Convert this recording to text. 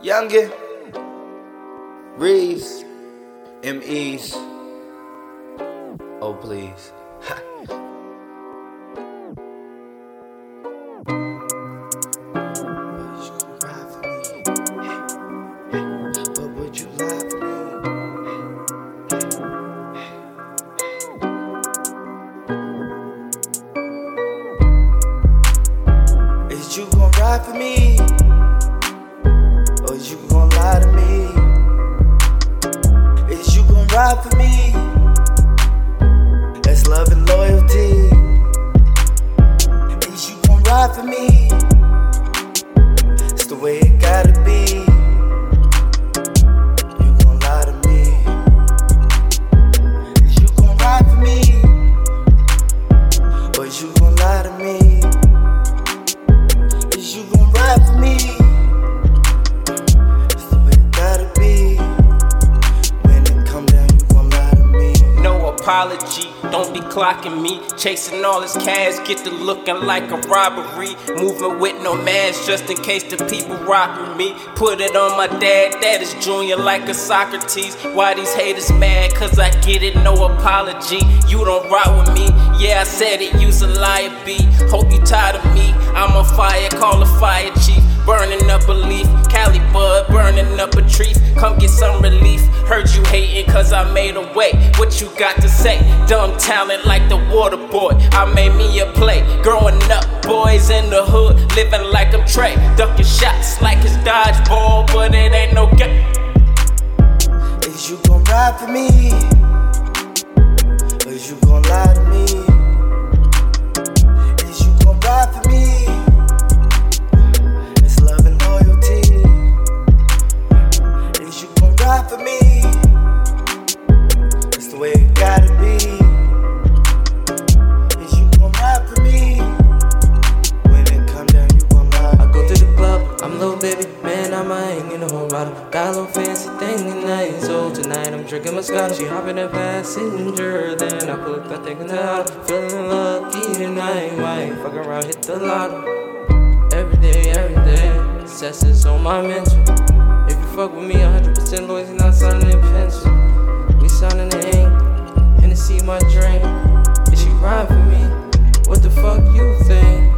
Youngin Reez, M.E.'s. Oh, please. You gon' ride for me, or you gon' lie to me? Is you gon' ride for me? That's love and loyalty. Is you gon' ride for me? It's the way it gotta be. You gon' lie to me? Is you gon' ride for me, or you gon' lie to me? You gon' ride for me. It's the way it gotta be. When it come down, you gon' lie to me. No apology, don't be clocking me. Chasing all this cash, get to looking like a robbery. Moving with no mask, just in case the people rocking me. Put it on my dad, that is junior like a Socrates. Why these haters mad? Cause I get it, no apology. You don't ride with me. Yeah, I said it, you's a liar, B. Hope you tired of me. I'm on fire, call a fire chief. Burning up a leaf, Cali bud, burning up a tree. Come get some relief. Heard you hating cause I made a way. What you got to say? Dumb talent like the water boy. I made me a play. Growing up, boys in the hood, living like I'm Trey. Ducking shots like it's dodgeball, but it ain't no game. Is you gon' ride for me? Is you gon' lie to me? Is you gon' ride for me? It's love and loyalty. Is you gon' ride for me? It's the way it gotta be. Is you gon' ride for me? When it come down, you gon' lie. I go to the club, I'm little baby, man, I'm a hangin' a whole bottle. Got a little fancy thing tonight, so tonight I'm drinking Moscato. She hoppin' that passenger, then I put that thing in the house. Feelin' lucky tonight, might fuck around, hit the lotto. Every day, sex is on my mental. If you fuck with me, 100% loyalty, not signing in pencil. We signing the ink, Hennessy my drink. Is she ride for me? What the fuck you think?